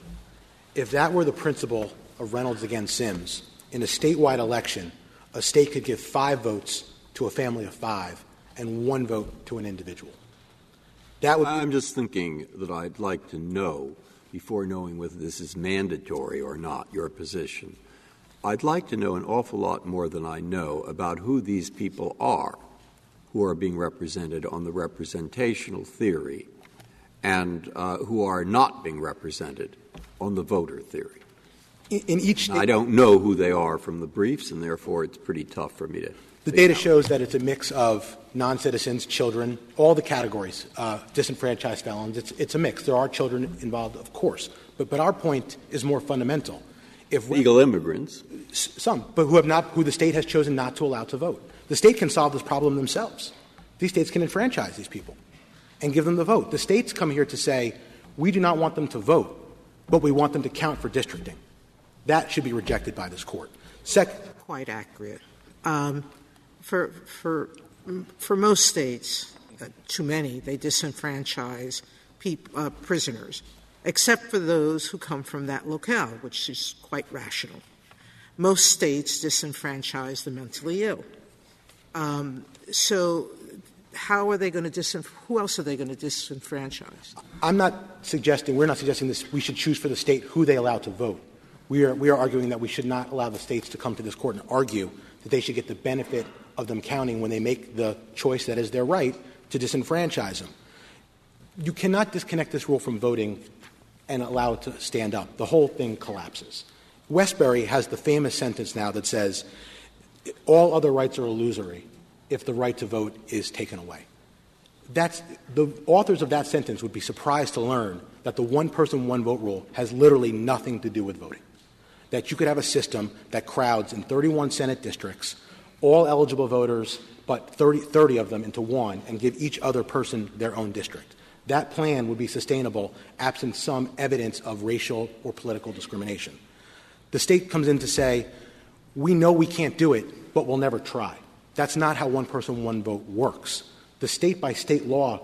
if that were the principle of Reynolds against Sims, in a statewide election, a state could give five votes to a family of five and one vote to an individual. That would. I'm just thinking that I'd like to know, before knowing whether this is mandatory or not, your position. I'd like to know an awful lot more than I know about who these people are who are being represented on the representational theory and uh, who are not being represented on the voter theory. In, in each state, I don't know who they are from the briefs, and therefore it's pretty tough for me to. The data shows that it's a mix of non-citizens, children, all the categories, uh, disenfranchised felons. It's, it's a mix. There are children involved, of course. But, but our point is more fundamental. If legal immigrants. Some, but who have not, who the state has chosen not to allow to vote. The state can solve this problem themselves. These states can enfranchise these people and give them the vote. The states come here to say, we do not want them to vote, but we want them to count for districting. That should be rejected by this Court. Second. Quite accurate. Um, for, for, for most states, uh, too many, they disenfranchise peop- uh, prisoners. Except for those who come from that locale, which is quite rational. Most states disenfranchise the mentally ill. Um, so how are they going to disenf- – who else are they going to disenfranchise? I'm not suggesting – we're not suggesting this. We should choose for the state who they allow to vote. We are, we are arguing that we should not allow the states to come to this Court and argue that they should get the benefit of them counting when they make the choice that is their right to disenfranchise them. You cannot disconnect this rule from voting and allow it to stand up. The whole thing collapses. Wesberry has the famous sentence now that says all other rights are illusory if the right to vote is taken away. That's the authors of that sentence would be surprised to learn that the one-person, one-vote rule has literally nothing to do with voting, that you could have a system that crowds in thirty-one Senate districts all eligible voters but thirty, thirty of them into one and give each other person their own district. That plan would be sustainable absent some evidence of racial or political discrimination. The state comes in to say, we know we can't do it, but we'll never try. That's not how one person, one vote works. The state by state law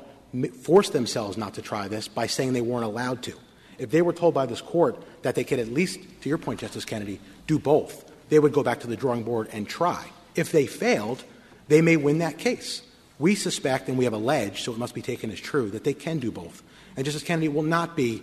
forced themselves not to try this by saying they weren't allowed to. If they were told by this Court that they could at least, to your point, Justice Kennedy, do both, they would go back to the drawing board and try. If they failed, they may win that case. We suspect and we have alleged, so it must be taken as true, that they can do both. And Justice Kennedy will not be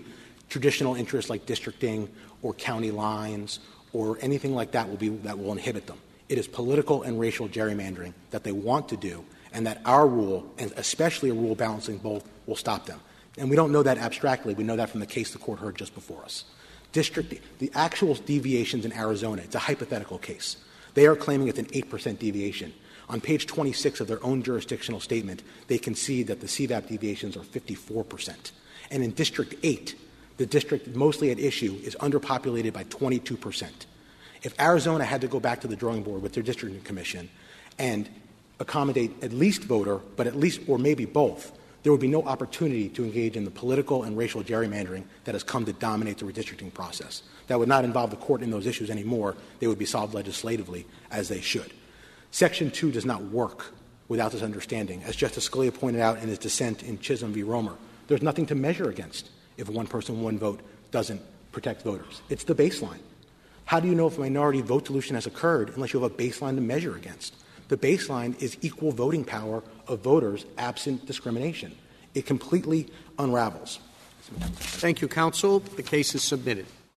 traditional interests like districting or county lines or anything like that will be that will inhibit them. It is political and racial gerrymandering that they want to do, and that our rule, and especially a rule balancing both, will stop them. And we don't know that abstractly. We know that from the case the Court heard just before us. District — the actual deviations in Arizona, it's a hypothetical case. They are claiming it's an eight percent deviation. On page twenty-six of their own jurisdictional statement, they concede that the C VAP deviations are fifty-four percent. And in District eight, the district mostly at issue is underpopulated by twenty-two percent. If Arizona had to go back to the drawing board with their districting commission and accommodate at least voter, but at least or maybe both, there would be no opportunity to engage in the political and racial gerrymandering that has come to dominate the redistricting process. That would not involve the court in those issues anymore. They would be solved legislatively, as they should. Section two does not work without this understanding. As Justice Scalia pointed out in his dissent in Chisholm v. Romer, there's nothing to measure against if one person, one vote doesn't protect voters. It's the baseline. How do you know if a minority vote dilution has occurred unless you have a baseline to measure against? The baseline is equal voting power of voters absent discrimination. It completely unravels. Thank you, counsel. The case is submitted.